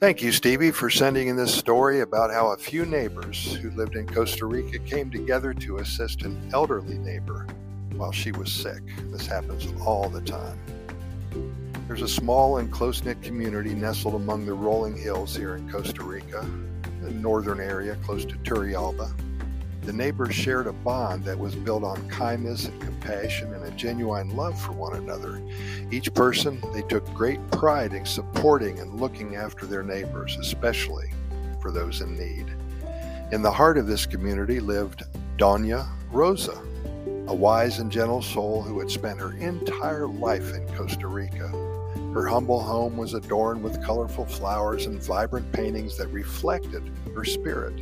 Thank you, Stevie, for sending in this story about how a few neighbors who lived in Costa Rica came together to assist an elderly neighbor while she was sick. This happens all the time. There's a small and close-knit community nestled among the rolling hills here in Costa Rica, the northern area close to Turrialba. The neighbors shared a bond that was built on kindness and compassion and a genuine love for one another. Each person, they took great pride in supporting and looking after their neighbors, especially for those in need. In the heart of this community lived Doña Rosa, a wise and gentle soul who had spent her entire life in Costa Rica. Her humble home was adorned with colorful flowers and vibrant paintings that reflected her spirit.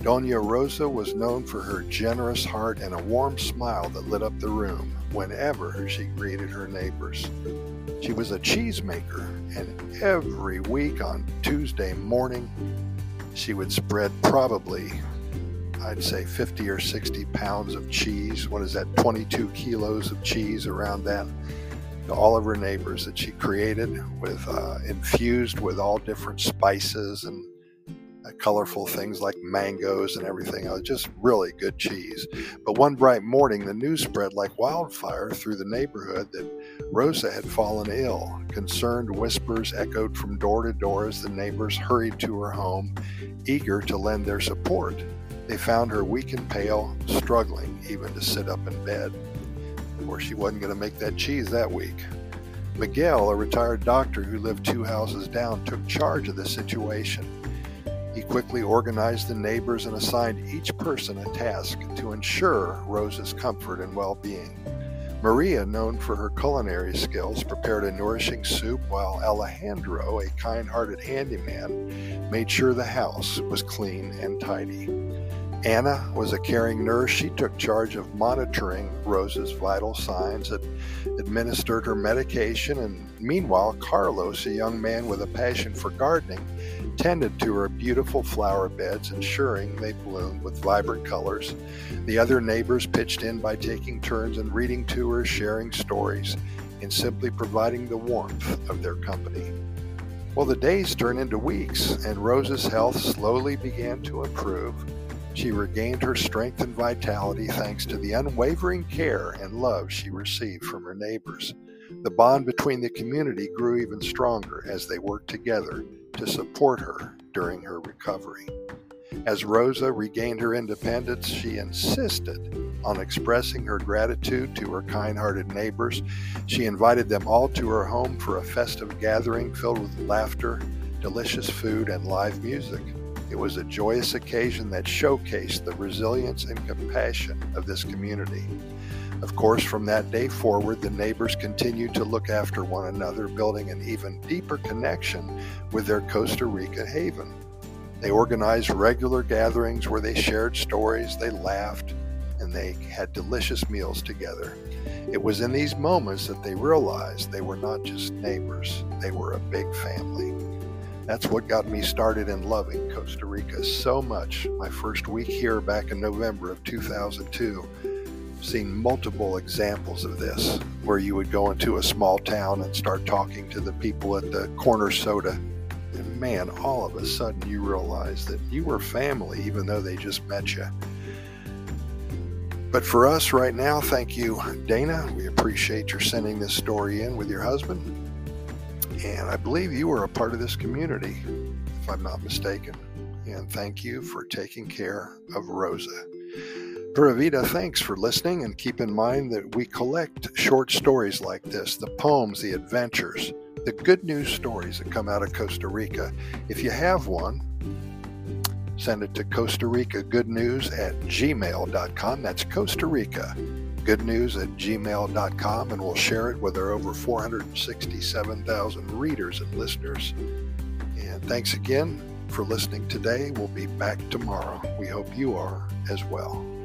Doña Rosa was known for her generous heart and a warm smile that lit up the room whenever she greeted her neighbors. She was a cheesemaker, and every week on Tuesday morning, she would spread probably, I'd say 50 or 60 pounds of cheese, what is that, 22 kilos of cheese, around that, to all of her neighbors that she created with, infused with all different spices and colorful things like mangoes and everything. Just really good cheese. But one bright morning, the news spread like wildfire through the neighborhood that Rosa had fallen ill. Concerned whispers echoed from door to door as the neighbors hurried to her home, eager to lend their support. They found her weak and pale, struggling even to sit up in bed. Of course, she wasn't going to make that cheese that week. Miguel, a retired doctor who lived 2 houses down, took charge of the situation. He quickly organized the neighbors and assigned each person a task to ensure Rosa's comfort and well-being. Maria, known for her culinary skills, prepared a nourishing soup, while Alejandro, a kind-hearted handyman, made sure the house was clean and tidy. Anna was a caring nurse. She took charge of monitoring Rosa's vital signs and administered her medication. And meanwhile, Carlos, a young man with a passion for gardening, tended to her beautiful flower beds, ensuring they bloomed with vibrant colors. The other neighbors pitched in by taking turns and reading to her, sharing stories, and simply providing the warmth of their company. Well, the days turned into weeks, and Rosa's health slowly began to improve. She regained her strength and vitality thanks to the unwavering care and love she received from her neighbors. The bond between the community grew even stronger as they worked together to support her during her recovery. As Rosa regained her independence, she insisted on expressing her gratitude to her kind-hearted neighbors. She invited them all to her home for a festive gathering filled with laughter, delicious food, and live music. It was a joyous occasion that showcased the resilience and compassion of this community. Of course, from that day forward, the neighbors continued to look after one another, building an even deeper connection with their Costa Rica haven. They organized regular gatherings where they shared stories, they laughed, and they had delicious meals together. It was in these moments that they realized they were not just neighbors, they were a big family. That's what got me started in loving Costa Rica so much. My first week here back in November of 2002, I've seen multiple examples of this, where you would go into a small town and start talking to the people at the corner soda. And man, all of a sudden you realize that you were family, even though they just met you. But for us right now, thank you, Dana. We appreciate your sending this story in with your husband. And I believe you are a part of this community, if I'm not mistaken. And thank you for taking care of Rosa. Pura Vida, thanks for listening. And keep in mind that we collect short stories like this, the poems, the adventures, the good news stories that come out of Costa Rica. If you have one, send it to CostaRicaGoodNews@gmail.com. That's Costa Rica goodnews@gmail.com, and we'll share it with our over 467,000 readers and listeners. And thanks again for listening today. We'll be back tomorrow. We hope you are as well.